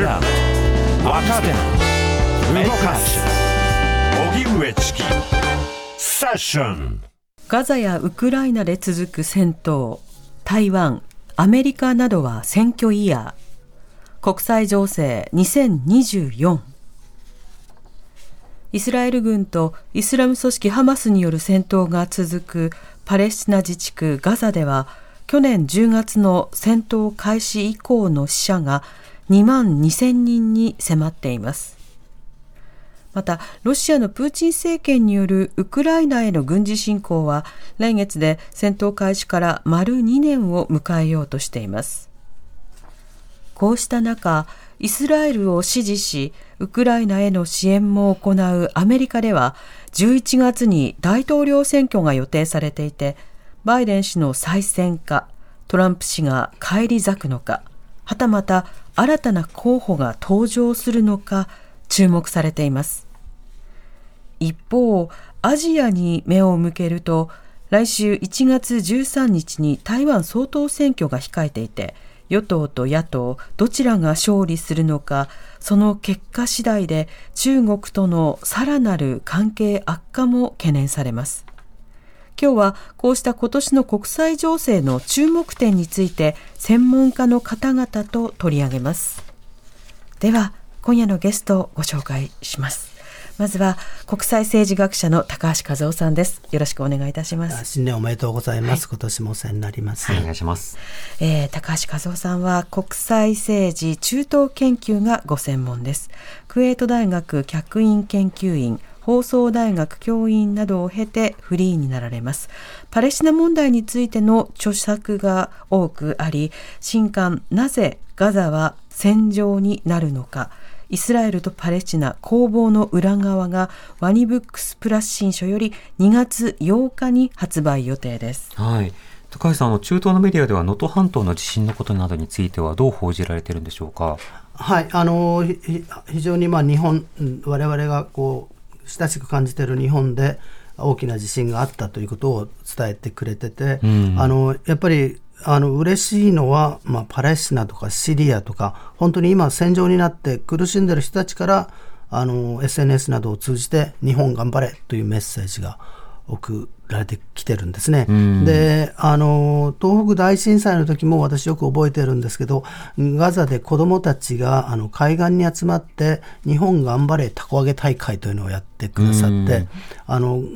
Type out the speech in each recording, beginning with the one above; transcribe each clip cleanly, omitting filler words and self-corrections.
ーランド若手動かす荻上チキセッション。ガザやウクライナで続く戦闘、台湾、アメリカなどは選挙イヤー、国際情勢2024。イスラエル軍とイスラム組織ハマスによる戦闘が続くパレスチナ自治区ガザでは、去年10月の戦闘開始以降の死者が2万2000人に迫っています。また、ロシアのプーチン政権によるウクライナへの軍事侵攻は、来月で戦闘開始から丸2年を迎えようとしています。こうした中、イスラエルを支持し、ウクライナへの支援も行うアメリカでは、11月に大統領選挙が予定されていて、バイデン氏の再選か、トランプ氏が返り咲くのか、はたまた新たな候補が登場するのか注目されています。一方、アジアに目を向けると、来週1月13日に台湾総統選挙が控えていて、与党と野党どちらが勝利するのか、その結果次第で中国とのさらなる関係悪化も懸念されます。今日はこうした今年の国際情勢の注目点について専門家の方々と取り上げます。では今夜のゲストをご紹介します。まずは国際政治学者の高橋和夫さんです。よろしくお願いいたします。新年おめでとうございます。はい、今年もお世話になります。はい、お願いします。高橋和夫さんは国際政治中東研究がご専門です。クウェート大学客員研究員、放送大学教員などを経てフリーになられます。パレスチナ問題についての著作が多くあり、新刊なぜガザは戦場になるのか、イスラエルとパレスチナ攻防の裏側がワニブックスプラス新書より2月8日に発売予定です。はい、高橋さん、中東のメディアでは能登半島の地震のことなどについてはどう報じられているんでしょうか。はい、非常に日本、我々が親しく感じている日本で大きな地震があったということを伝えてくれてて、やっぱり嬉しいのは、パレスチナとかシリアとか本当に今戦場になって苦しんでる人たちからSNS などを通じて日本頑張れというメッセージが送られてきてるんですね。で、東北大震災の時も私よく覚えてるんですけど、ガザで子どもたちが海岸に集まって日本頑張れたこ揚げ大会というのをやってくださって、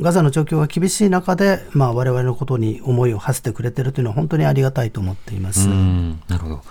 ガザの状況が厳しい中で、我々のことに思いを馳せてくれてるというのは本当にありがたいと思っています。なるほど。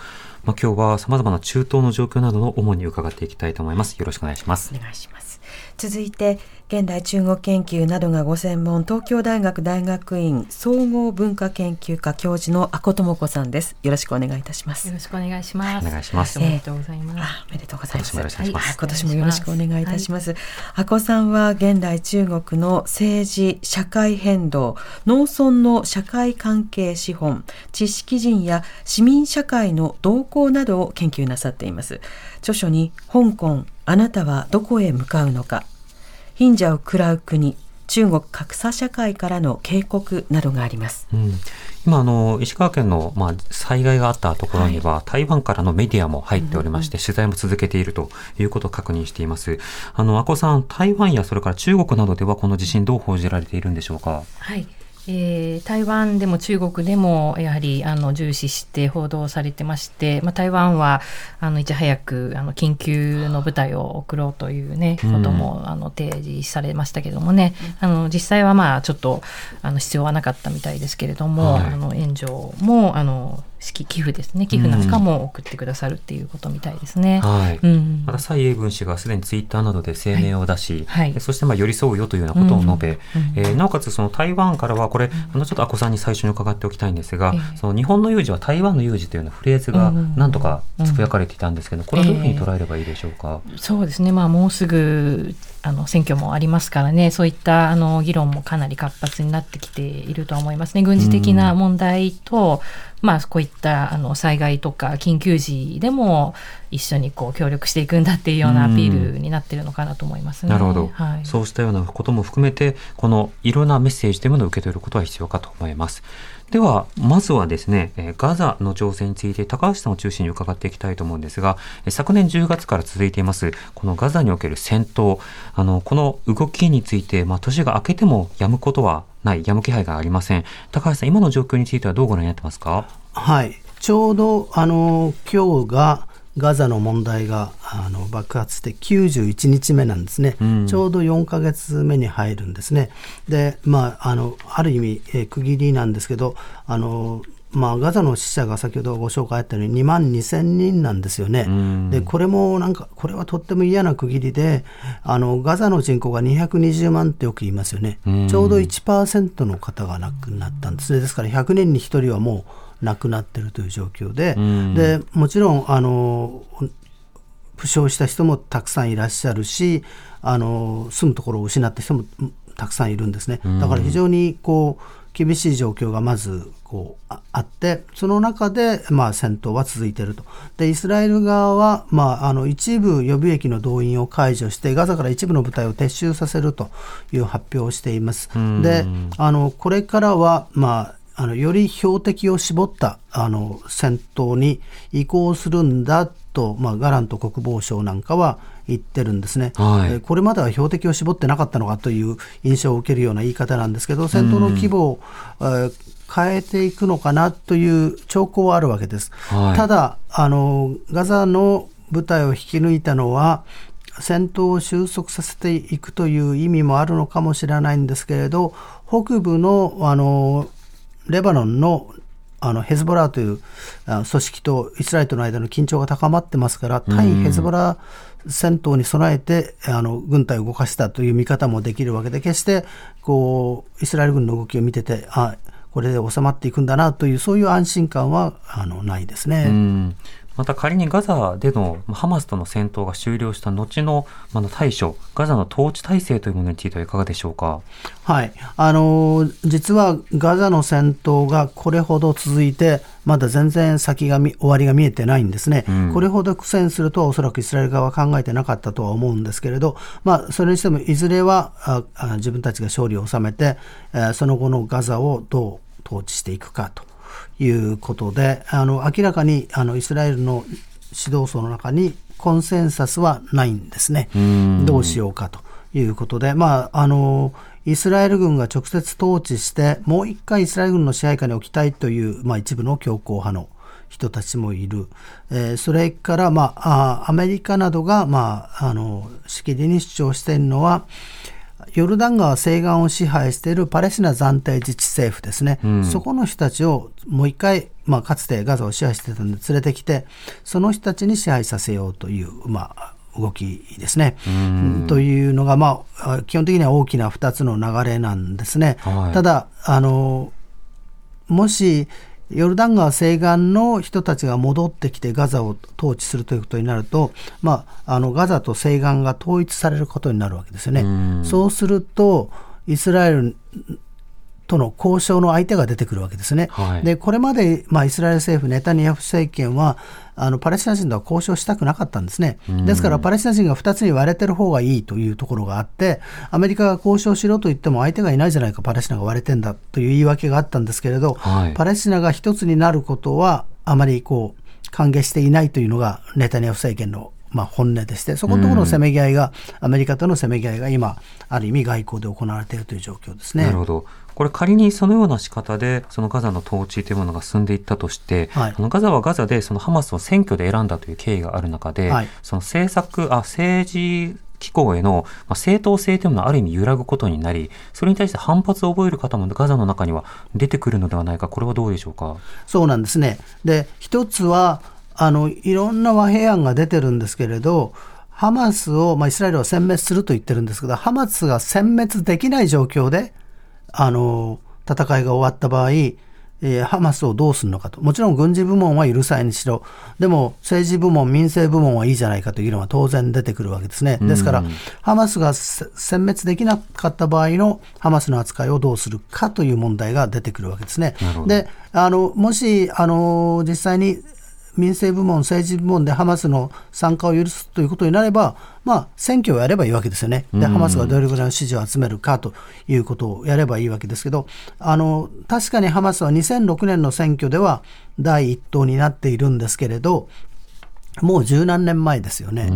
今日は様々な中東の状況などの主に伺っていきたいと思います。よろしくお願いします。お願いします。続いて、現代中国研究などがご専門、東京大学大学院総合文化研究科教授の阿古智子さんです。よろしくお願いいたします。よろしくお願いします。お願いします。おめでとうございます。おめでとうございます。今年もよろしくお願いいたします。阿古さんは現代中国の政治社会変動、農村の社会関係資本、知識人や市民社会の動向などを研究なさっています。著書に香港あなたはどこへ向かうのか、貧者を食らう国、中国格差社会からの警告などがあります。今石川県の、災害があったところには、台湾からのメディアも入っておりまして、取材も続けているということを確認しています。阿古さん、台湾やそれから中国などではこの地震どう報じられているんでしょうか。はい、台湾でも中国でもやはり重視して報道されてまして、台湾はいち早く緊急の部隊を送ろうという、ことも提示されましたけれどもね、実際はちょっと必要はなかったみたいですけれども、援助も寄付ですね、寄付なんかも送ってくださるっていうことみたいですね。また蔡英文氏がすでにツイッターなどで声明を出し、そして寄り添うよというようなことを述べ、なおかつその台湾からはこれ、ちょっと阿古さんに最初に伺っておきたいんですが、その日本の有事は台湾の有事というようなフレーズがなんとかつぶやかれていたんですけど、これはどういうふうに捉えればいいでしょうか。そうですね、もうすぐ選挙もありますからね、そういった議論もかなり活発になってきていると思いますね。軍事的な問題と、こういった災害とか緊急時でも一緒に協力していくんだっていうようなアピールになっているのかなと思いますね。なるほど、はい、そうしたようなことも含めてこのいろんなメッセージというものを受け取ることは必要かと思います。ではまずはですね、ガザの情勢について高橋さんを中心に伺っていきたいと思うんですが、昨年10月から続いていますこのガザにおける戦闘、この動きについて、年が明けてもやむことはない、やむ気配がありません。高橋さん、今の状況についてはどうご覧になってますか？はい、ちょうど今日がガザの問題が爆発して91日目なんですね、ちょうど4ヶ月目に入るんですね。で、ある意味、区切りなんですけど、ガザの死者が先ほどご紹介あったように22,000人なんですよね。で、これはとっても嫌な区切りで、ガザの人口が220万ってよく言いますよね。ちょうど 1% の方が亡くなったんですね。ですから100人に1人はもう亡くなっているという状況 で、もちろん負傷した人もたくさんいらっしゃるし、住むところを失った人もたくさんいるんですね。だから非常に厳しい状況がまずあって、その中で、戦闘は続いていると。で、イスラエル側は、一部予備役の動員を解除してガザから一部の部隊を撤収させるという発表をしています。で、これからはより標的を絞った戦闘に移行するんだと、ガラント国防相なんかは言ってるんですね。これまでは標的を絞ってなかったのかという印象を受けるような言い方なんですけど、戦闘の規模を変えていくのかなという兆候はあるわけです。ただガザの部隊を引き抜いたのは戦闘を収束させていくという意味もあるのかもしれないんですけれど、北部のレバノンのヘズボラという組織とイスラエルとの間の緊張が高まってますから、対ヘズボラ戦闘に備えて軍隊を動かしたという見方もできるわけで、決してイスラエル軍の動きを見てて、これで収まっていくんだなという、そういう安心感はないですね。また仮にガザでのハマスとの戦闘が終了した後の対処、ガザの統治体制というものについてはいかがでしょうか？はい、実はガザの戦闘がこれほど続いてまだ全然終わりが見えてないんですね。これほど苦戦するとはおそらくイスラエル側は考えてなかったとは思うんですけれど、それにしてもいずれは自分たちが勝利を収めて、その後のガザをどう統治していくかということで、明らかにイスラエルの指導層の中にコンセンサスはないんですね。どうしようかということで、イスラエル軍が直接統治してもう一回イスラエル軍の支配下に置きたいという、一部の強硬派の人たちもいる。それから、アメリカなどが、しきりに主張しているのはヨルダン川西岸を支配しているパレスチナ暫定自治政府ですね、そこの人たちをもう一回、かつてガザを支配してたんで連れてきて、その人たちに支配させようという、動きですね。というのが、基本的には大きな2つの流れなんですね。ただもしヨルダン川西岸の人たちが戻ってきてガザを統治するということになると、ガザと西岸が統一されることになるわけですよね。そうするとイスラエルとの交渉の相手が出てくるわけですね。で、これまで、イスラエル政府ネタニヤフ政権はパレスチナ人とは交渉したくなかったんですね。ですからパレスチナ人が2つに割れてる方がいいというところがあって、アメリカが交渉しろと言っても相手がいないじゃないか、パレスチナが割れてんだという言い訳があったんですけれど、パレスチナが1つになることはあまり歓迎していないというのがネタニヤフ政権の本音でして、そこのところのせめぎ合いが、アメリカとのせめぎ合いが今ある意味外交で行われているという状況ですね。なるほど。これ仮にそのような仕方でそのガザの統治というものが進んでいったとして、ガザはガザでそのハマスを選挙で選んだという経緯がある中で、その政治機構への正当性というものはある意味揺らぐことになり、それに対して反発を覚える方もガザの中には出てくるのではないか、これはどうでしょうか？そうなんですね。で、一つは、いろんな和平案が出てるんですけれど、ハマスを、イスラエルは殲滅すると言ってるんですけど、ハマスが殲滅できない状況で戦いが終わった場合、ハマスをどうするのかと。もちろん軍事部門は許さないにしろ、でも政治部門、民生部門はいいじゃないかというのは当然出てくるわけですね。ですからハマスが殲滅できなかった場合のハマスの扱いをどうするかという問題が出てくるわけですね。で、もし実際に民生部門政治部門でハマスの参加を許すということになれば、まあ、選挙をやればいいわけですよね。でハマスがどれぐらいの支持を集めるかということをやればいいわけですけど、確かにハマスは2006年の選挙では第一党になっているんですけれど、もう十何年前ですよね。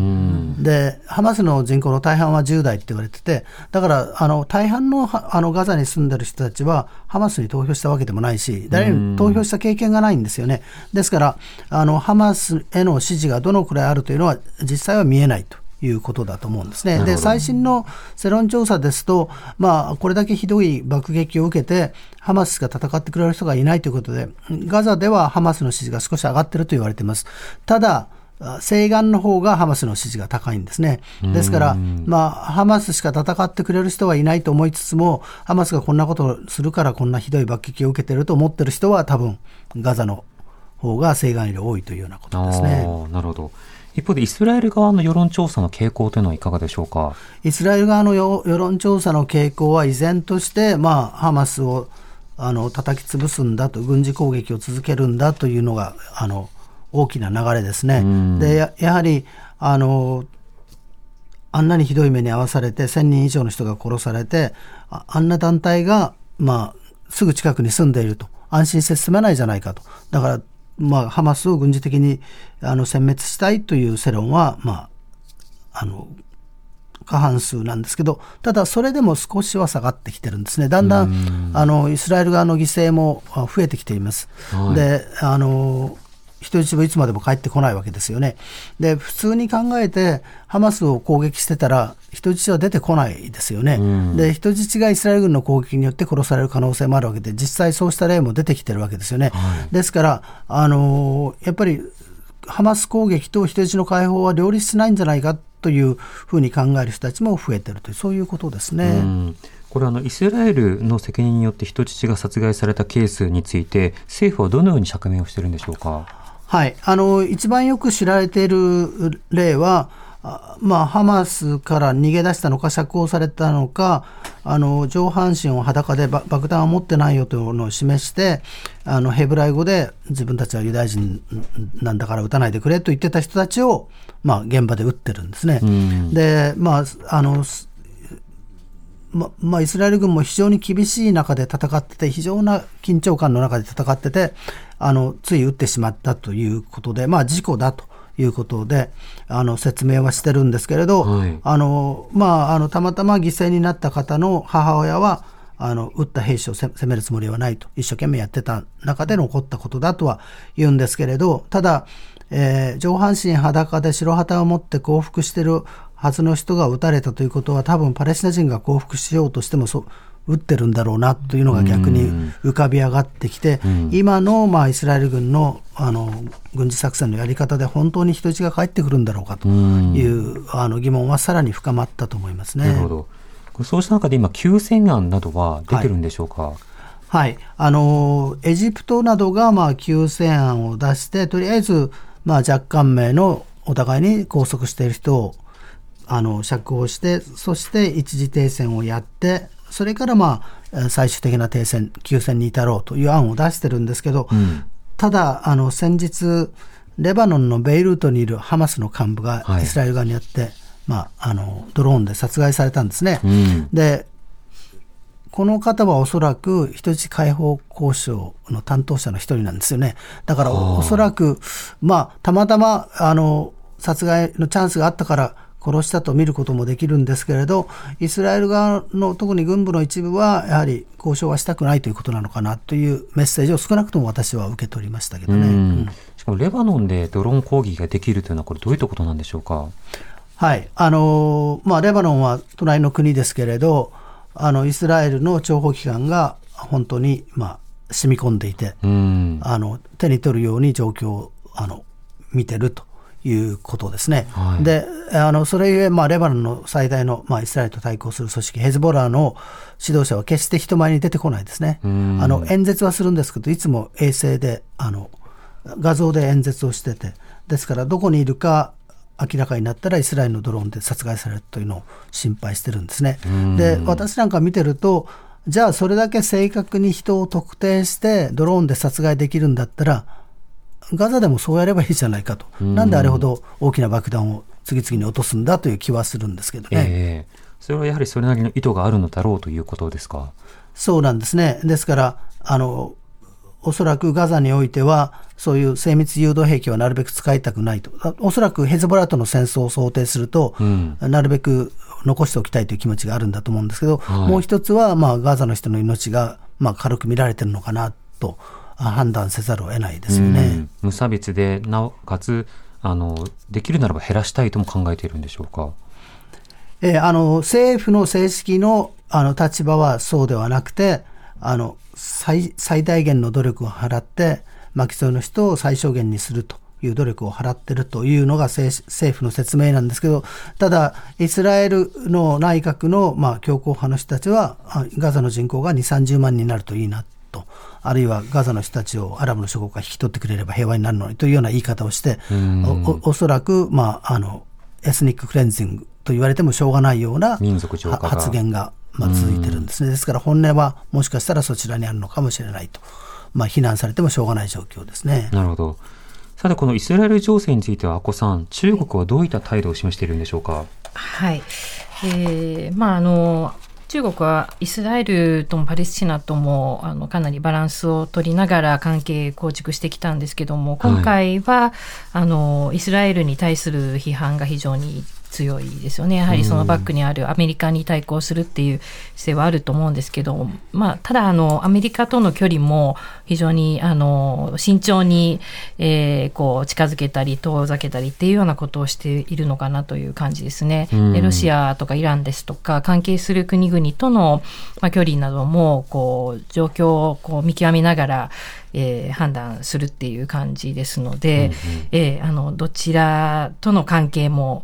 でハマスの人口の大半は10代って言われてて、だから大半のガザに住んでる人たちはハマスに投票したわけでもないし、誰に投票した経験がないんですよね。ですからハマスへの支持がどのくらいあるというのは実際は見えないということだと思うんですね。で最新の世論調査ですと、まあ、これだけひどい爆撃を受けてハマスが戦ってくれる人がいないということで、ガザではハマスの支持が少し上がっていると言われています。ただ西岸の方がハマスの支持が高いんですね。ですから、まあ、ハマスしか戦ってくれる人はいないと思いつつも、ハマスがこんなことをするからこんなひどい爆撃を受けていると思っている人は多分ガザの方が西岸より多いというようなことですね。なるほど。一方でイスラエル側の世論調査の傾向というのはいかがでしょうか。イスラエル側の世論調査の傾向は依然として、まあ、ハマスを叩き潰すんだと、軍事攻撃を続けるんだというのが大きな流れですね。で やはりあんなにひどい目に遭わされて1000人以上の人が殺されて、 あんな団体が、まあ、すぐ近くに住んでいると安心して住めないじゃないかと。だから、まあ、ハマスを軍事的に殲滅したいという世論は、まあ、過半数なんですけど、ただそれでも少しは下がってきてるんですね。だんだんイスラエル側の犠牲も増えてきています、はい、で人質はいつまでも帰ってこないわけですよね。で普通に考えてハマスを攻撃してたら人質は出てこないですよね、で人質がイスラエル軍の攻撃によって殺される可能性もあるわけで、実際そうした例も出てきてるわけですよね、はい、ですからやっぱりハマス攻撃と人質の解放は両立しないんじゃないかというふうに考える人たちも増えてるという、そういうことですね。これイスラエルの責任によって人質が殺害されたケースについて政府はどのように釈明をしているんでしょうか。はい、一番よく知られている例は、まあ、ハマスから逃げ出したのか釈放されたのか、上半身を裸で爆弾を持ってないよというのを示して、ヘブライ語で自分たちはユダヤ人なんだから撃たないでくれと言ってた人たちを、まあ、現場で撃ってるんですね。で、まあまあ、イスラエル軍も非常に厳しい中で戦ってて、非常な緊張感の中で戦ってて、つい撃ってしまったということで、まあ、事故だということで説明はしてるんですけれど、はい、まあ、たまたま犠牲になった方の母親は撃った兵士を責めるつもりはないと一生懸命やってた中での起こったことだとは言うんですけれど、ただ、上半身裸で白旗を持って降伏してるはずの人が撃たれたということは、多分パレスチナ人が降伏しようとしても撃ってるんだろうなというのが逆に浮かび上がってきて、今の、まあ、イスラエル軍の、軍事作戦のやり方で本当に人質が帰ってくるんだろうかという疑問はさらに深まったと思いますね。なるほど。そうした中で今休戦案などは出てるんでしょうか。はいはい、エジプトなどが、まあ、休戦案を出して、とりあえず、まあ、若干名のお互いに拘束している人を釈放して、そして一時停戦をやって、それから、まあ、最終的な停戦休戦に至ろうという案を出してるんですけど、ただ先日レバノンのベイルートにいるハマスの幹部がイスラエル側にやって、はい、まあ、ドローンで殺害されたんですね、でこの方はおそらく人質解放交渉の担当者の一人なんですよね。だからおそらく、まあ、たまたま殺害のチャンスがあったから殺したと見ることもできるんですけれど、イスラエル側の特に軍部の一部はやはり交渉はしたくないということなのかなというメッセージを少なくとも私は受け取りましたけどね。しかもレバノンでドローン攻撃ができるというのはこれどういったことなんでしょうか。はい、まあ、レバノンは隣の国ですけれど、イスラエルの諜報機関が本当に、まあ、染み込んでいて、手に取るように状況を見てるということですね、はい、でそれゆえ、まあ、レバノンの最大の、まあ、イスラエルと対抗する組織ヘズボラの指導者は決して人前に出てこないですね。演説はするんですけど、いつも衛星で画像で演説をしてて、ですからどこにいるか明らかになったらイスラエルのドローンで殺害されるというのを心配してるんですね。で私なんか見てると、じゃあそれだけ正確に人を特定してドローンで殺害できるんだったら、ガザでもそうやればいいじゃないかと、なんであれほど大きな爆弾を次々に落とすんだという気はするんですけどね、それはやはりそれなりの意図があるのだろうということですか。そうなんですね。ですからおそらくガザにおいてはそういう精密誘導兵器はなるべく使いたくないと、おそらくヘズボラとの戦争を想定すると、なるべく残しておきたいという気持ちがあるんだと思うんですけど、もう一つは、ガザの人の命が、軽く見られてるのかなと判断せざるを得ないですよね、無差別でなおかつできるならば減らしたいとも考えているんでしょうか。政府の正式の、立場はそうではなくて、最大限の努力を払って巻き添えの人を最小限にするという努力を払っているというのが政府の説明なんですけど、ただイスラエルの内閣の、強硬派の人たちはガザの人口が2,30 万になるといいなと、あるいはガザの人たちをアラブの諸国が引き取ってくれれば平和になるのにというような言い方をして、 おそらく、エスニッククレンジングと言われてもしょうがないような発言が続いてるんですね。ですから本音はもしかしたらそちらにあるのかもしれないと、非難されてもしょうがない状況ですね。なるほど。さてこのイスラエル情勢については阿古さん、中国はどういった態度を示しているんでしょうか。はい、中国はイスラエルともパレスチナともかなりバランスを取りながら関係構築してきたんですけども、今回は、イスラエルに対する批判が非常に強いですよね。やはりそのバックにあるアメリカに対抗するっていう姿勢はあると思うんですけど、ただアメリカとの距離も非常に慎重に、近づけたり遠ざけたりっていうようなことをしているのかなという感じですね。ロシアとかイランですとか関係する国々との、距離なども状況を見極めながら判断するっていう感じですので、どちらとの関係も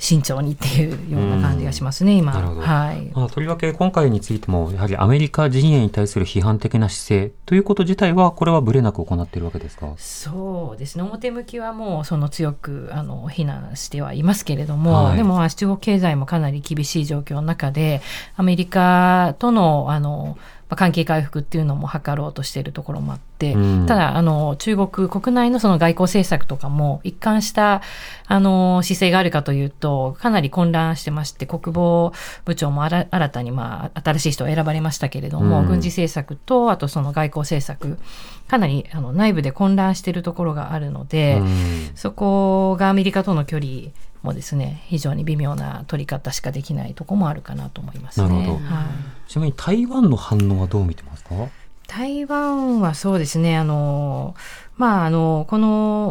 慎重にっていうような感じがしますね、今。なるほど。はい。とりわけ今回についてもやはりアメリカ陣営に対する批判的な姿勢ということ自体は、これはブレなく行っているわけですか。そうですね。表向きはもう強く非難してはいますけれども、でも中国経済もかなり厳しい状況の中でアメリカとの関係回復っていうのも図ろうとしているところもあって、ただ中国国内のその外交政策とかも一貫した姿勢があるかというとかなり混乱してまして、国防部長も新たに新しい人を選ばれましたけれども、軍事政策とあとその外交政策かなり内部で混乱しているところがあるので、そこがアメリカとの距離もですね、非常に微妙な取り方しかできないところもあるかなと思いますね。なるほど。ちなみに台湾の反応はどう見てますか。台湾はそうですね、この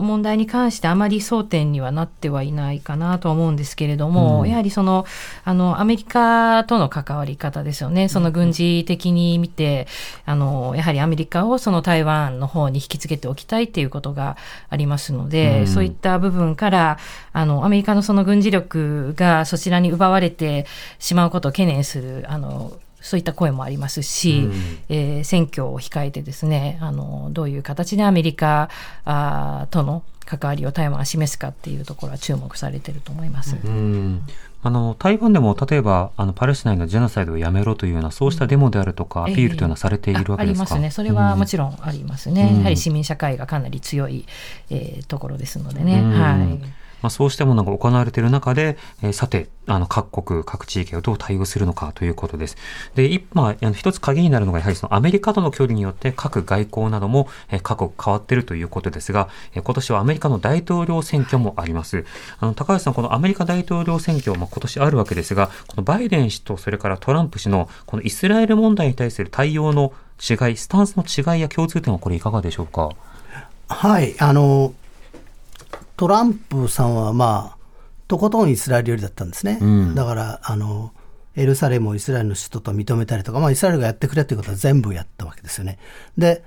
問題に関してあまり争点にはなってはいないかなと思うんですけれども、やはりアメリカとの関わり方ですよね。その軍事的に見て、やはりアメリカをその台湾の方に引きつけておきたいということがありますので、そういった部分から、アメリカのその軍事力がそちらに奪われてしまうことを懸念する、そういった声もありますし、選挙を控えてですね、どういう形でアメリカとの関わりを台湾は示すかっていうところは注目されていると思います。台湾でも例えばパレスチナのジェノサイドをやめろというようなそうしたデモであるとか、アピールというのはされているわけですか。ありますね。それはもちろんありますね。やはり市民社会がかなり強い、ところですのでね。そうしてものが行われている中で、さて各国各地域がどう対応するのかということです。で、今一つ鍵になるのがやはりそのアメリカとの距離によって各外交なども各国変わっているということですが、今年はアメリカの大統領選挙もあります。高橋さん、このアメリカ大統領選挙も今年あるわけですが、このバイデン氏とそれからトランプ氏のこのイスラエル問題に対する対応の違い、スタンスの違いや共通点はこれいかがでしょうか。はい、トランプさんはとことんイスラエル寄りだったんですね。だからエルサレムをイスラエルの首都と認めたりとか、イスラエルがやってくれということは全部やったわけですよね。で、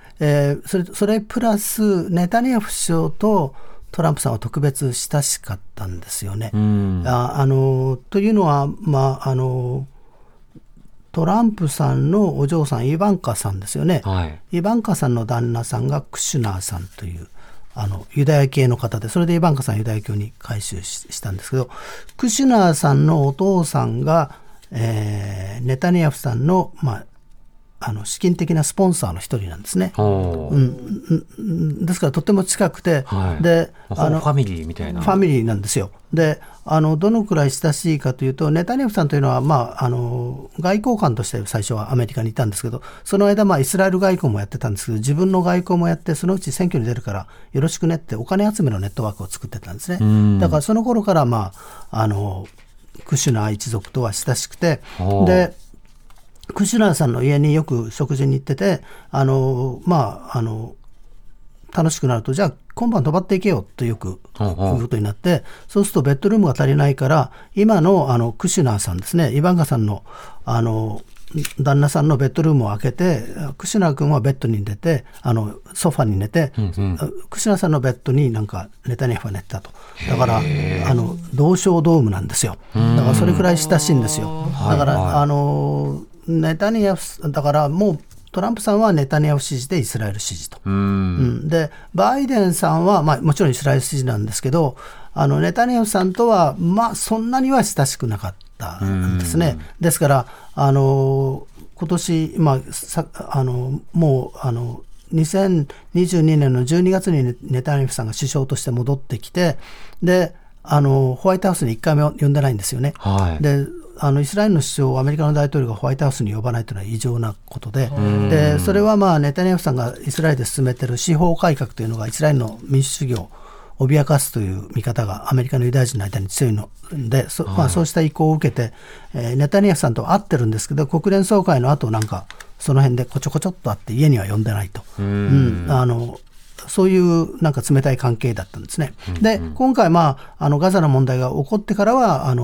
それプラスネタニヤフ首相とトランプさんは特別親しかったんですよね。というのは、トランプさんのお嬢さんイバンカさんですよね。イバンカさんの旦那さんがクシュナーさんというユダヤ系の方で、それでイバンカさんユダヤ教に改宗したんですけど、クシュナーさんのお父さんが、ネタニヤフさんの、資金的なスポンサーの一人なんですね、うん、ですからとっても近くて、はい、でファミリーみたいなファミリーなんですよ。でどのくらい親しいかというと、ネタニヤフさんというのは、まあ、外交官として最初はアメリカにいたんですけど、その間、まあ、イスラエル外交もやってたんですけど、自分の外交もやって、そのうち選挙に出るからよろしくねってお金集めのネットワークを作ってたんですね。だからその頃から、まあ、クシュナー一族とは親しくて、でクシュナーさんの家によく食事に行ってて、まあ、楽しくなると、じゃあ今晩泊まっていけよとよく言うことになって、そうするとベッドルームが足りないから、今の、クシュナーさんですね、イバンカさんの、旦那さんのベッドルームを開けて、クシュナー君はベッドに寝て、ソファに寝て、うんうん、クシュナーさんのベッドになんかネタニヤフは寝てたと。だから同床同夢なんですよ。だからそれくらい親しいんですよ。だから、はいはい、ネタニヤフだから、もうトランプさんはネタニヤフ支持でイスラエル支持と、うん、でバイデンさんは、まあ、もちろんイスラエル支持なんですけど、ネタニヤフさんとは、まあ、そんなには親しくなかったんですね。ですから今年、まあ、もう2022年の12月にネタニヤフさんが首相として戻ってきて、でホワイトハウスに1回目呼んでないんですよね、はい、でイスラエルの首相をアメリカの大統領がホワイトハウスに呼ばないというのは異常なこと でそれは、まあ、ネタニヤフさんがイスラエルで進めている司法改革というのがイスラエルの民主主義を脅かすという見方がアメリカのユダヤ人の間に強いので、まあ、そうした意向を受けて、ネタニヤフさんと会ってるんですけど、国連総会の後なんかその辺でこちょこちょっと会って家には呼んでないと、うん、そういうなんか冷たい関係だったんですね。で今回、まあ、ガザの問題が起こってからは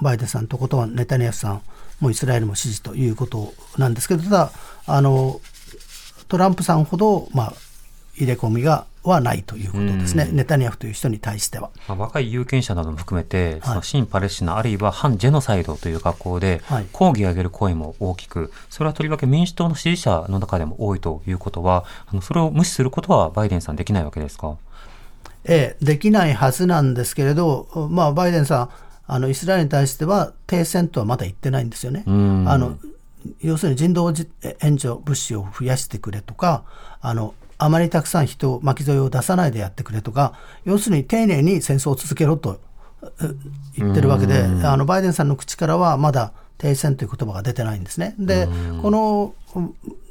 バイデンさんとことはネタニヤフさんもイスラエルも支持ということなんですけど、ただトランプさんほど、まあ、入れ込みがはないということですね、ネタニヤフという人に対しては、まあ、若い有権者なども含めて、はい、新パレスチナあるいは反ジェノサイドという学校で、はい、抗議を上げる声も大きく、それはとりわけ民主党の支持者の中でも多いということは、それを無視することはバイデンさんできないわけですか？できないはずなんですけれど、まあ、バイデンさんイスラエルに対しては停戦とはまだ言ってないんですよね。要するに人道援助物資を増やしてくれとか、あまりたくさん人を巻き添えを出さないでやってくれとか、要するに丁寧に戦争を続けろと言ってるわけで、バイデンさんの口からはまだ停戦という言葉が出てないんですね。でこの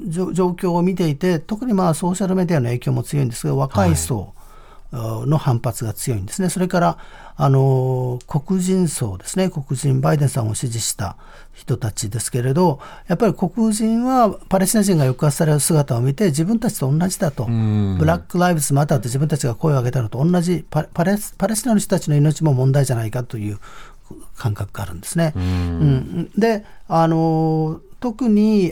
状況を見ていて、特にまあソーシャルメディアの影響も強いんですけど、若い層の反発が強いんですね、はい、それから黒人層ですね、黒人バイデンさんを支持した人たちですけれど、やっぱり黒人はパレスチナ人が抑圧される姿を見て自分たちと同じだと、ブラックライブズマターって自分たちが声を上げたのと同じ、パレスチナの人たちの命も問題じゃないかという感覚があるんですね。で特に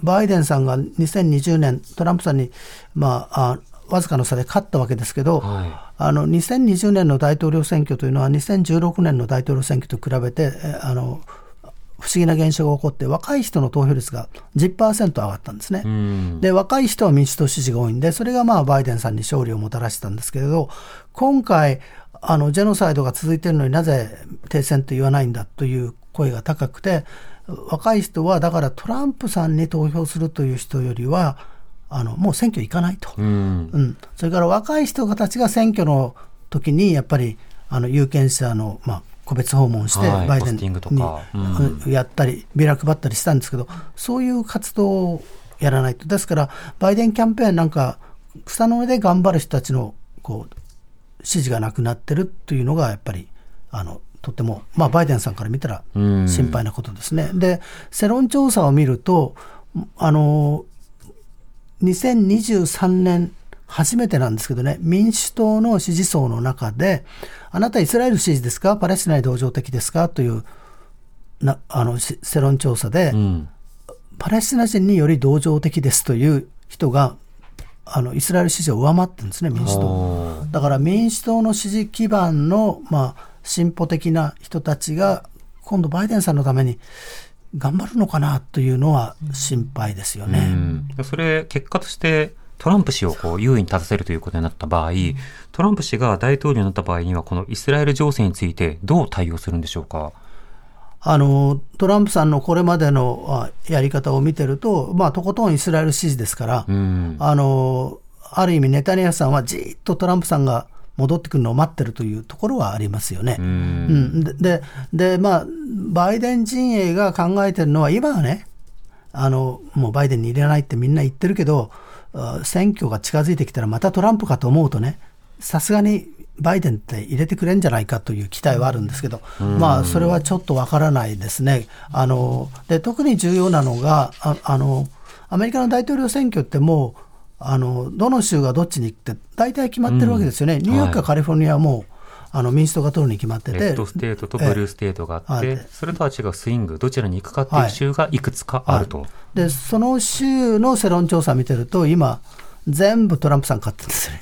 バイデンさんが2020年トランプさんに、まあわずかの差で勝ったわけですけど、はい、2020年の大統領選挙というのは2016年の大統領選挙と比べて不思議な現象が起こって、若い人の投票率が 10% 上がったんですね。で若い人は民主党支持が多いんで、それがまあバイデンさんに勝利をもたらしたんですけれど、今回ジェノサイドが続いているのになぜ停戦と言わないんだという声が高くて、若い人はだからトランプさんに投票するという人よりはもう選挙行かないと、それから若い人たちが選挙の時にやっぱり有権者の、まあ、個別訪問してバイデンにやったりビラ配ったりしたんですけど、そういう活動をやらないと。ですからバイデンキャンペーンなんか草の根で頑張る人たちのこう支持がなくなってるというのがやっぱりとても、まあ、バイデンさんから見たら心配なことですね。で世論調査を見ると2023年初めてなんですけどね、民主党の支持層の中で、あなたイスラエル支持ですかパレスチナに同情的ですかという世論調査で、パレスチナ人により同情的ですという人がイスラエル支持を上回ってるんですね、民主党。だから民主党の支持基盤の、まあ、進歩的な人たちが今度バイデンさんのために頑張るのかなというのは心配ですよね。それ結果としてトランプ氏をこう優位に立たせるということになった場合、トランプ氏が大統領になった場合にはこのイスラエル情勢についてどう対応するんでしょうか？トランプさんのこれまでのやり方を見てると、とことんイスラエル支持ですから、ある意味ネタニヤフさんはじーっとトランプさんが戻ってくるのを待ってるというところはありますよね。バイデン陣営が考えてるのは、今はね、もうバイデンに入れないってみんな言ってるけど、選挙が近づいてきたらまたトランプかと思うとね、さすがにバイデンって入れてくれんじゃないかという期待はあるんですけど、それはちょっとわからないですね。で、特に重要なのが、アメリカの大統領選挙ってもうどの州がどっちに行って大体決まってるわけですよね。ニューヨークかカリフォルニアはもう民主党が取るに決まってて、レッドステートとブルーステートがあって、それとは違うスイングどちらに行くかっていう州がいくつかあると、でその州の世論調査見てると今全部トランプさん勝ってるんですよ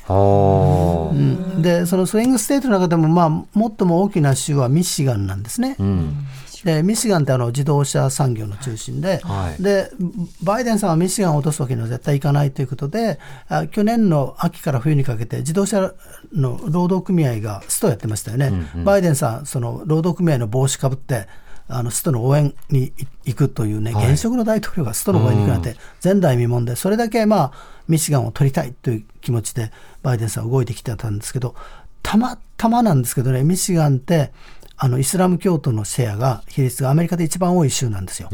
ね。でそのスイングステートの中でも、最も大きな州はミシガンなんですね。でミシガンって自動車産業の中心 で、でバイデンさんはミシガンを落とすわけには絶対いかないということで、去年の秋から冬にかけて自動車の労働組合がストやってましたよね。バイデンさんその労働組合の帽子かぶってストの応援に行くというね、現職の大統領がストの応援に行くなんて前代未聞で、それだけミシガンを取りたいという気持ちでバイデンさんは動いてきてたんですけど、たまたまなんですけどね、ミシガンってイスラム教徒のシェアが比率がアメリカで一番多い州なんですよ。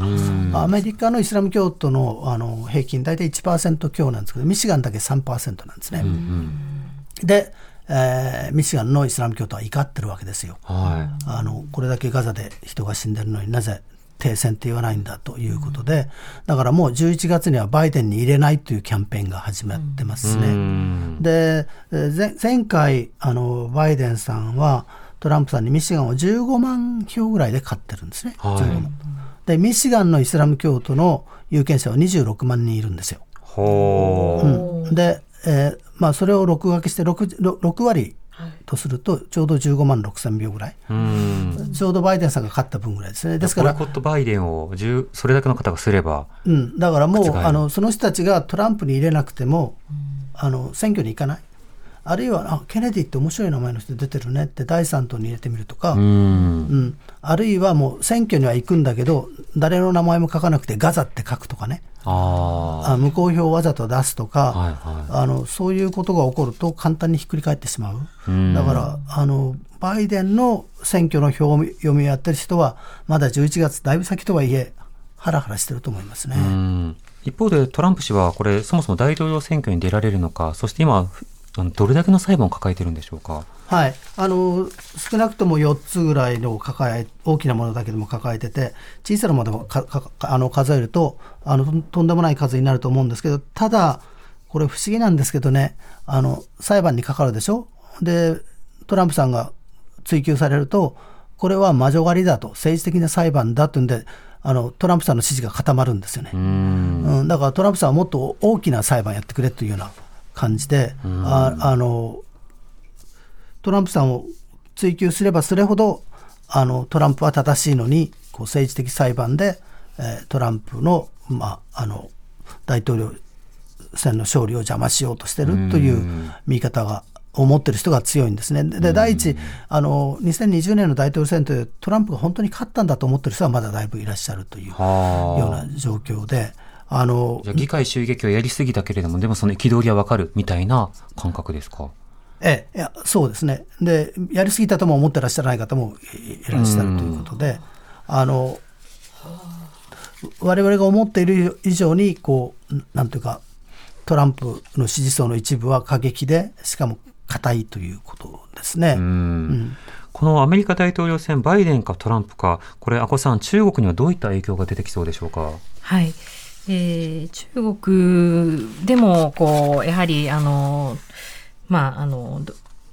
アメリカのイスラム教徒の、平均大体 1% 強なんですけど、ミシガンだけ 3% なんですね。で、ミシガンのイスラム教徒は怒ってるわけですよ。これだけガザで人が死んでるのになぜ停戦って言わないんだということで、だからもう11月にはバイデンに入れないというキャンペーンが始まってますね。で、前回バイデンさんはトランプさんにミシガンを15万票ぐらいで勝ってるんですね。でミシガンのイスラム教徒の有権者は26万人いるんですよ。で、それを6分けして 6割とするとちょうど15万6千票ぐらい、ちょうどバイデンさんが勝った分ぐらいですね。ですからボイコットバイデンをそれだけの方がすれば、だからもうその人たちがトランプに入れなくても選挙に行かない、あるいはケネディって面白い名前の人出てるねって第3党に入れてみるとか、あるいはもう選挙には行くんだけど誰の名前も書かなくてガザって書くとかね、無効票をわざと出すとか、そういうことが起こると簡単にひっくり返ってしまう。だからバイデンの選挙の票読みをやってる人はまだ11月だいぶ先とはいえハラハラしてると思いますね。一方でトランプ氏はこれそもそも大統領選挙に出られるのか、そして今どれだけの裁判を抱えてるんでしょうか。少なくとも4つぐらいの大きなものだけでも抱えてて、小さなものでも数えるととんでもない数になると思うんですけど、ただこれ不思議なんですけどね、裁判にかかるでしょ。でトランプさんが追及されるとこれは魔女狩りだと、政治的な裁判だというんでトランプさんの支持が固まるんですよね。だからトランプさんはもっと大きな裁判やってくれというような感じで、トランプさんを追及すればするほどトランプは正しいのに、政治的裁判で、トランプの、大統領選の勝利を邪魔しようとしてるという見方が思ってる人が強いんですね。で第一2020年の大統領選でトランプが本当に勝ったんだと思ってる人はまだだいぶいらっしゃるというような状況で、議会襲撃をやりすぎたけれども、でもその憤りは分かるみたいな感覚ですか。いやそうですね。でやりすぎたとも思ってらっしゃらない方もいらっしゃるということで、我々が思っている以上になんていうかトランプの支持層の一部は過激で、しかも固いということですね。このアメリカ大統領選、バイデンかトランプか、これ阿古さん、中国にはどういった影響が出てきそうでしょうか。中国でもやはり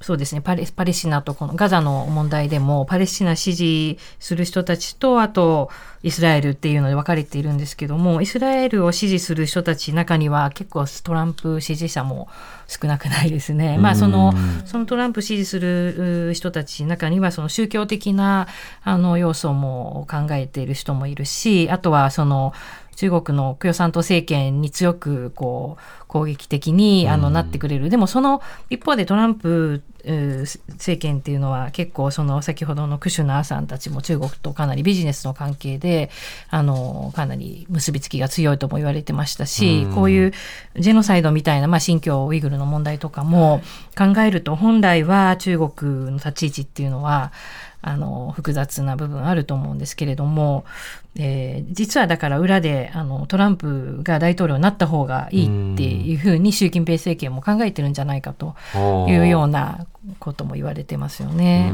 そうですね、パレスチナとこのガザの問題でもパレスチナ支持する人たちと、あとイスラエルっていうので分かれているんですけども、イスラエルを支持する人たち中には結構トランプ支持者も少なくないですね。そのトランプ支持する人たち中にはその宗教的な要素も考えている人もいるし、あとは中国の共産党政権に強くこう攻撃的になってくれる。でもその一方でトランプ政権っていうのは結構その先ほどのクシュナーさんたちも中国とかなりビジネスの関係でかなり結びつきが強いとも言われてましたし、こういうジェノサイドみたいな、新疆ウイグルの問題とかも考えると本来は中国の立ち位置っていうのは複雑な部分あると思うんですけれども、実はだから裏でトランプが大統領になった方がいいっていうふうに習近平政権も考えてるんじゃないかというようなことも言われてますよね。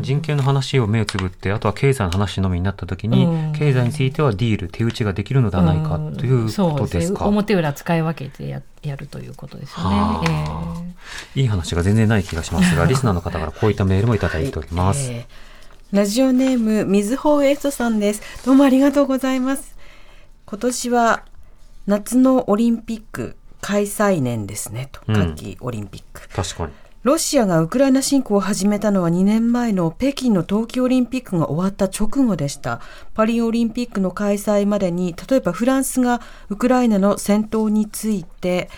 人権の話を目をつぶって、あとは経済の話のみになった時に、経済についてはディール手打ちができるのではないかということですか。表裏使い分けてやるということですよね。いい話が全然ない気がしますがリスナーの方からこういったメールもいただいております、ラジオネーム水穂ウエストさんです。どうもありがとうございます。今年は夏のオリンピック開催年ですねと、夏季オリンピック、確かにロシアがウクライナ侵攻を始めたのは2年前の北京の冬季オリンピックが終わった直後でした。パリオリンピックの開催までに、例えばフランスがウクライナの戦闘について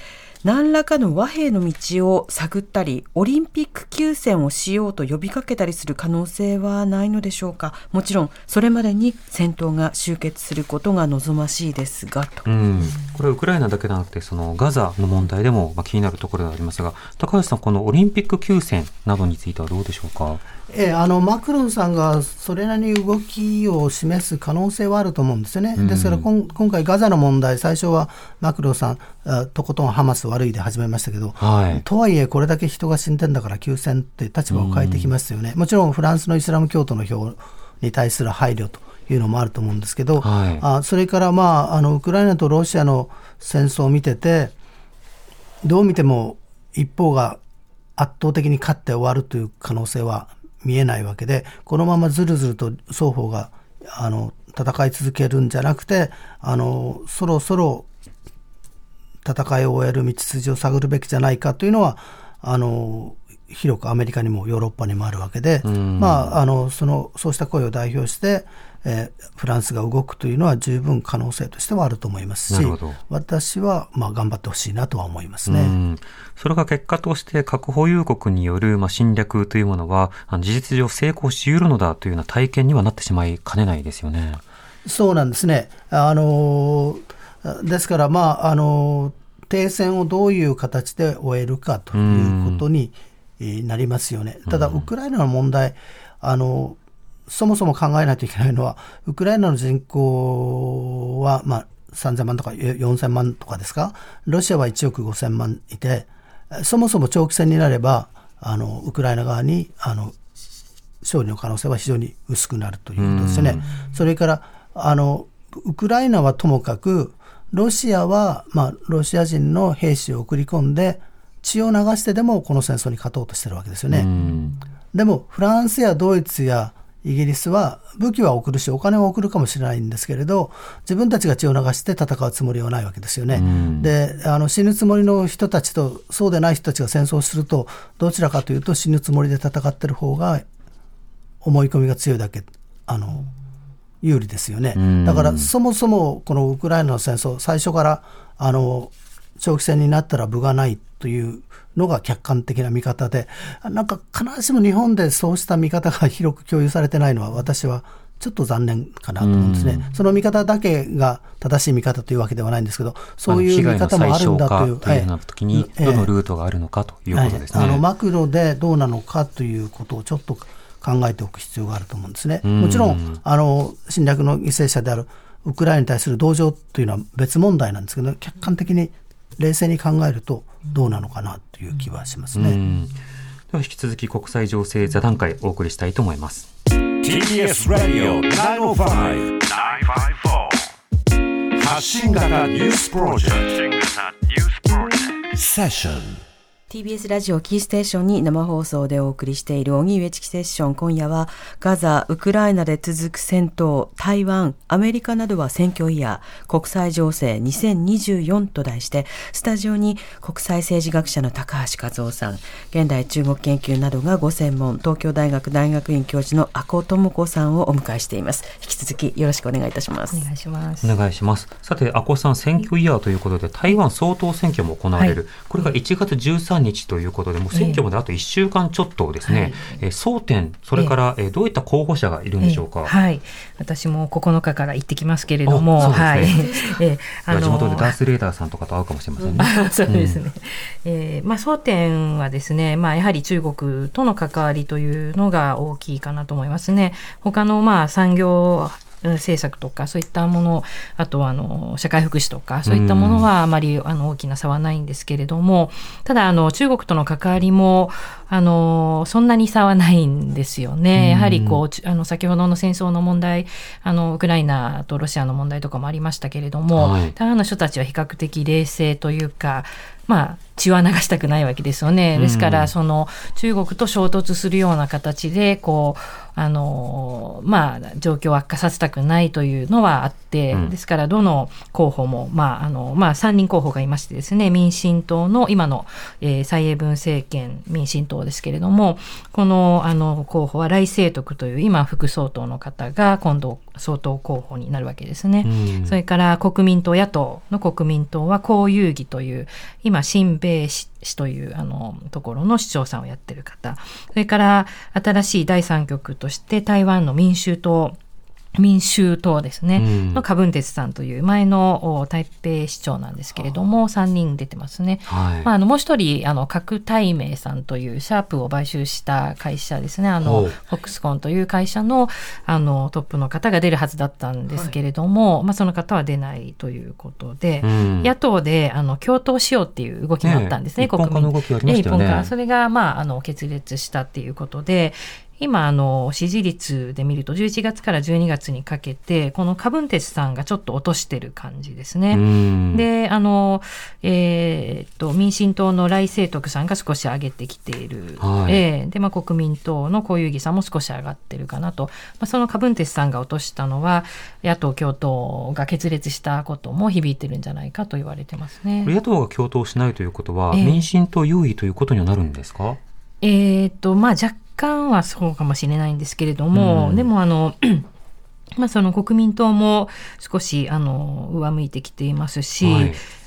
何らかの和平の道を探ったり、オリンピック休戦をしようと呼びかけたりする可能性はないのでしょうか。もちろんそれまでに戦闘が終結することが望ましいですがと。これはウクライナだけではなくてガザの問題でも気になるところではありますが、高橋さん、このオリンピック休戦などについてはどうでしょうか。マクロンさんがそれなりに動きを示す可能性はあると思うんですよね。ですから今回ガザの問題、最初はマクロンさんとことんハマス悪いで始めましたけど、とはいえこれだけ人が死んでんだから休戦って立場を変えてきますよね。もちろんフランスのイスラム教徒の票に対する配慮というのもあると思うんですけど、それから、ウクライナとロシアの戦争を見てて、どう見ても一方が圧倒的に勝って終わるという可能性は見えないわけで、このままずるずると双方が戦い続けるんじゃなくて、そろそろ戦いを終える道筋を探るべきじゃないかというのは広くアメリカにもヨーロッパにもあるわけで、そうした声を代表して、フランスが動くというのは十分可能性としてはあると思いますし、私は頑張ってほしいなとは思いますね。それが結果として核保有国による侵略というものは事実上成功し得るのだというような体験にはなってしまいかねないですよね。そうなんですね。ですから、停戦をどういう形で終えるかということになりますよね。ただウクライナの問題、そもそも考えないといけないのは、ウクライナの人口は、3000万とか4000万とかですか。ロシアは1億5000万いて、そもそも長期戦になればウクライナ側に勝利の可能性は非常に薄くなるということですよね。それからウクライナはともかく、ロシアは、ロシア人の兵士を送り込んで血を流してでもこの戦争に勝とうとしてるわけですよね。でもフランスやドイツやイギリスは武器は送るしお金を送るかもしれないんですけれど、自分たちが血を流して戦うつもりはないわけですよね。で死ぬつもりの人たちとそうでない人たちが戦争すると、どちらかというと死ぬつもりで戦ってる方が思い込みが強いだけ有利ですよね。だからそもそもこのウクライナの戦争、最初から長期戦になったら分がないというのが客観的な見方で、なんか必ずしも日本でそうした見方が広く共有されてないのは、私はちょっと残念かなと思うんですね。その見方だけが正しい見方というわけではないんですけど、そういう見方もあるんだという、被害の最小化というような時にどのルートがあるのかということですね。マクロでどうなのかということをちょっと考えておく必要があると思うんですね。もちろん侵略の犠牲者であるウクライナに対する同情というのは別問題なんですけど、客観的に冷静に考えるとどうなのかなという気はしますね。では引き続き国際情勢座談会お送りしたいと思います。 TBS ラジオ905 954発信型ニュースプロジェクトセッション TBS ラジオキーステーションに生放送でお送りしている荻上チキセッション、今夜はガザ・ウクライナで続く戦闘、台湾、アメリカなどは選挙イヤー、国際情勢2024と題して、スタジオに国際政治学者の高橋和夫さん、現代中国研究などがご専門、東京大学大学院教授の阿古智子さんをお迎えしています。引き続きよろしくお願いいたします。お願いします。お願いします。さて阿古さん、選挙イヤーということで台湾総統選挙も行われる、はい、これが1月13日ということで、もう選挙まであと1週間ちょっとですね、争点、それから、どういった候補者がいるんでしょうか。はい、私も9日から行ってきますけれども、地元でダースレーダーさんとかと会うかもしれませんね。そうですね、争点はですね、やはり中国との関わりというのが大きいかなと思いますね。他の産業政策とかそういったもの、あとは社会福祉とかそういったものはあまり大きな差はないんですけれども、ただ中国との関わりもそんなに差はないんですよね。やはり先ほどの戦争の問題、ウクライナとロシアの問題とかもありましたけれども、はい、台湾の人たちは比較的冷静というか、血は流したくないわけですよね。ですから中国と衝突するような形で状況を悪化させたくないというのはあって、ですからどの候補も3人候補がいましてですね、民進党の今の、蔡英文政権民進党ですけれども、この候補は頼清徳という今副総統の方が今度総統候補になるわけですね。それから国民党、野党の国民党は侯友宜という今新北市というところの市長さんをやってる方、それから新しい第三極として台湾の民衆党ですね、の柯文哲さんという前の台北市長なんですけれども、3人出てますね。はい、もう一人郭台銘さんというシャープを買収した会社ですね、フォックスコンという会社の、トップの方が出るはずだったんですけれども、その方は出ないということで、野党で共闘しようっていう動きもあったんですね。国民の動きありましたよね。それが、決裂したっていうことで、今支持率で見ると11月から12月にかけてこの柯文哲さんがちょっと落としてる感じですね。で民進党の頼清徳さんが少し上げてきている、はい、で国民党の侯友宜さんも少し上がってるかなと、その柯文哲さんが落としたのは野党共闘が決裂したことも響いてるんじゃないかと言われてますね。野党が共闘しないということは、民進党優位ということにはなるんですか。若干はそうかもしれないんですけれども、でもその国民党も少し上向いてきていますし、は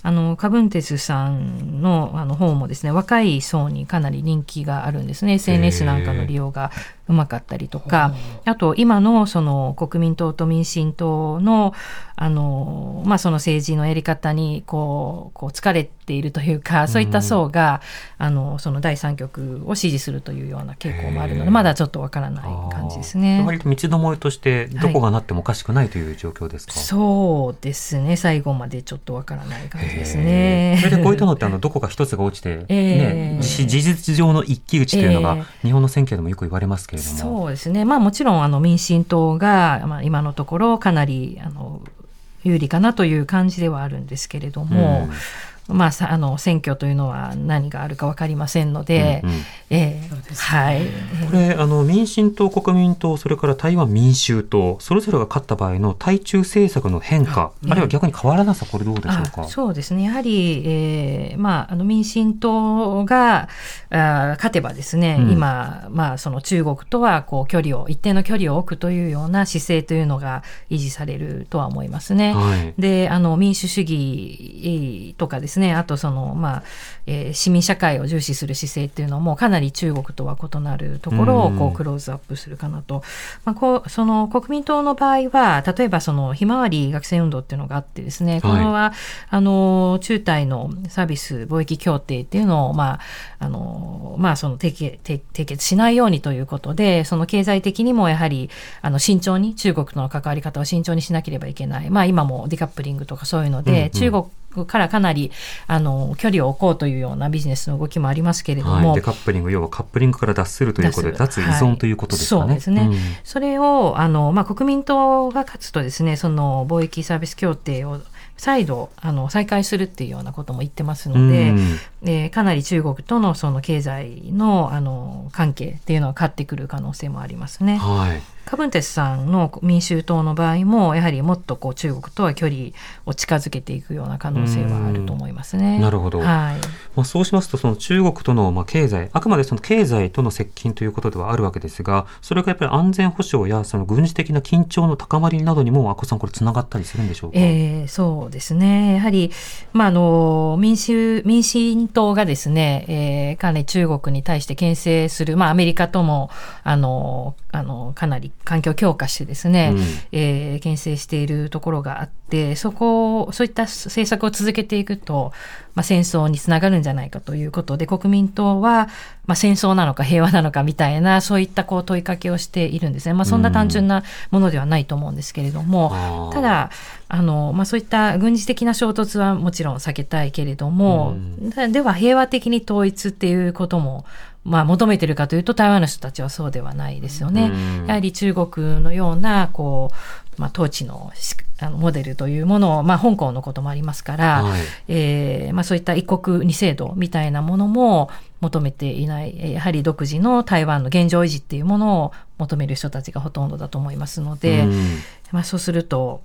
い、柯文哲さんの方もですね、若い層にかなり人気があるんですね。 SNS なんかの利用がうまかったりとか、あと今のその国民党と民進党のその政治のやり方にこう疲れているというか、そういった層がその第三極を支持するというような傾向もあるので、まだちょっとわからない感じですね。割と道のりとしてどこがなってもおかしくないという状況ですか。はい、そうですね、最後までちょっとわからない感じですね。それでこういったのってどこか一つが落ちて、事実上の一騎打ちというのが日本の選挙でもよく言われますけれども、そうですね、もちろん民進党が、今のところかなり有利かなという感じではあるんですけれども、選挙というのは何があるか分かりませんので、これ民進党、国民党、それから台湾民衆党、それぞれが勝った場合の対中政策の変化、あるいは逆に変わらなさ、これどうでしょうか。そうですね、やはり、民進党が勝てばですね、今、その中国とは一定の距離を置くというような姿勢というのが維持されるとは思いますね。はい、で民主主義とかですね、あと市民社会を重視する姿勢っていうのもかなり中国とは異なるところをクローズアップするかなと。その国民党の場合は、例えばひまわり学生運動っていうのがあってですね、これは中台のサービス貿易協定っていうのを締結しないようにということで、その経済的にもやはり慎重に、中国との関わり方を慎重にしなければいけない、今もデカップリングとかそういうので、中国からかなり距離を置こうというようなビジネスの動きもありますけれども、デカップリング、要はカップリングから脱するということで、脱依存ということですかね。そうですね、それを国民党が勝つとですね、その貿易サービス協定を再度再開するっていうようなことも言ってますので、かなり中国とのその経済の関係っていうのは変わってくる可能性もありますね。はい、柯文哲さんの民衆党の場合もやはりもっとこう中国とは距離を近づけていくような可能性はあると思いますね。なるほど。はい、そうしますとその中国との経済、あくまでその経済との接近ということではあるわけですが、それがやっぱり安全保障やその軍事的な緊張の高まりなどにも阿古さんこれつながったりするんでしょうか。そうですね、やはり、民進党がですね、かなり中国に対して牽制する、アメリカともかなり環境強化してですね、牽制しているところがあって、そういった政策を続けていくと、戦争につながるんじゃないかということで、国民党は、戦争なのか平和なのかみたいな、そういったこう問いかけをしているんですね。そんな単純なものではないと思うんですけれども、ただそういった軍事的な衝突はもちろん避けたいけれども、では平和的に統一っていうことも求めてるかというと、台湾の人たちはそうではないですよね。やはり中国のようなこう、統治のモデルというものを、香港のこともありますから、はい、そういった一国二制度みたいなものも求めていない、やはり独自の台湾の現状維持っていうものを求める人たちがほとんどだと思いますので、そうすると、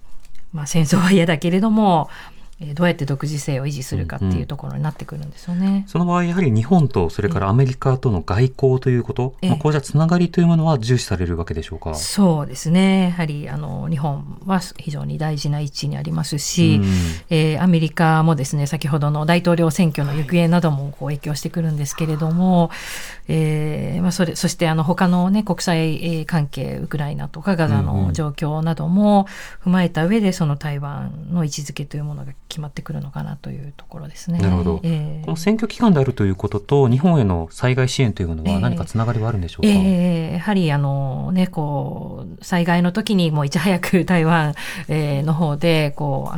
戦争は嫌だけれども、どうやって独自性を維持するかっていうところになってくるんですよね。その場合やはり日本とそれからアメリカとの外交ということ、こうしたつながりというものは重視されるわけでしょうか。そうですね、やはり日本は非常に大事な位置にありますし、アメリカもですね、先ほどの大統領選挙の行方などもこう影響してくるんですけれども、そして他の、国際関係、ウクライナとかガザの状況なども踏まえた上で、その台湾の位置づけというものが決まってくるのかなというところですね。なるほど。この選挙期間であるということと日本への災害支援というものは何かつながりはあるんでしょうか。やはりこう災害の時にもういち早く台湾の方でこ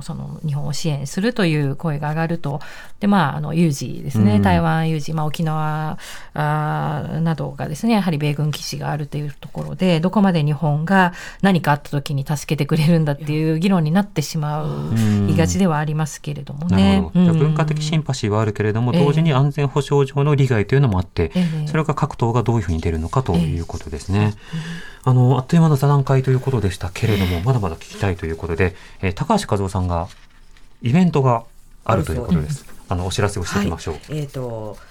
うその日本を支援するという声が上がると、で有事ですね、台湾有事、沖縄などがですね、やはり米軍基地があるというところで、どこまで日本が何かあった時に助けてくれるんだっていう議論になってしまう意外ではありますけれどもね。なるほど。じゃあ文化的シンパシーはあるけれども、同時に安全保障上の利害というのもあって、それが各党がどういうふうに出るのかということですね。あっという間の座談会ということでしたけれども、まだまだ聞きたいということで、高橋和夫さんがイベントがあるということです。お知らせをしていきましょう。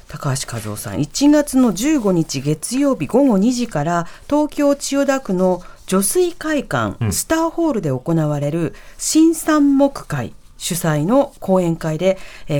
高橋和夫さん、1月の15日月曜日午後2時から東京千代田区の女水会館、スターホールで行われる新三木会主催の講演会で、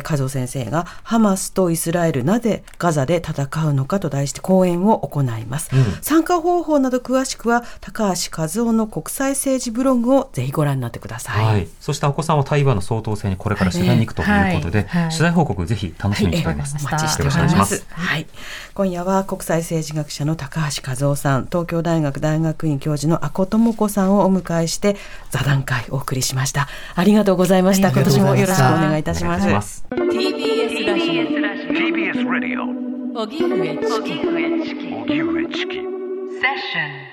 和夫先生がハマスとイスラエルなぜガザで戦うのかと題して講演を行います。参加方法など詳しくは高橋和夫の国際政治ブログをぜひご覧になってください。はい、そして阿古さんは台湾の相当性にこれから取材に行くということで、取材報告ぜひ楽しみにしております。お待ちしております。はい、今夜は国際政治学者の高橋和夫さん、東京大学大学院教授の阿古智子さんをお迎えして座談会をお送りしました。ありがとうございました。今年もよろしくお願いいたします。 TBS ラジオ TBS ラジオ荻上チキセッション。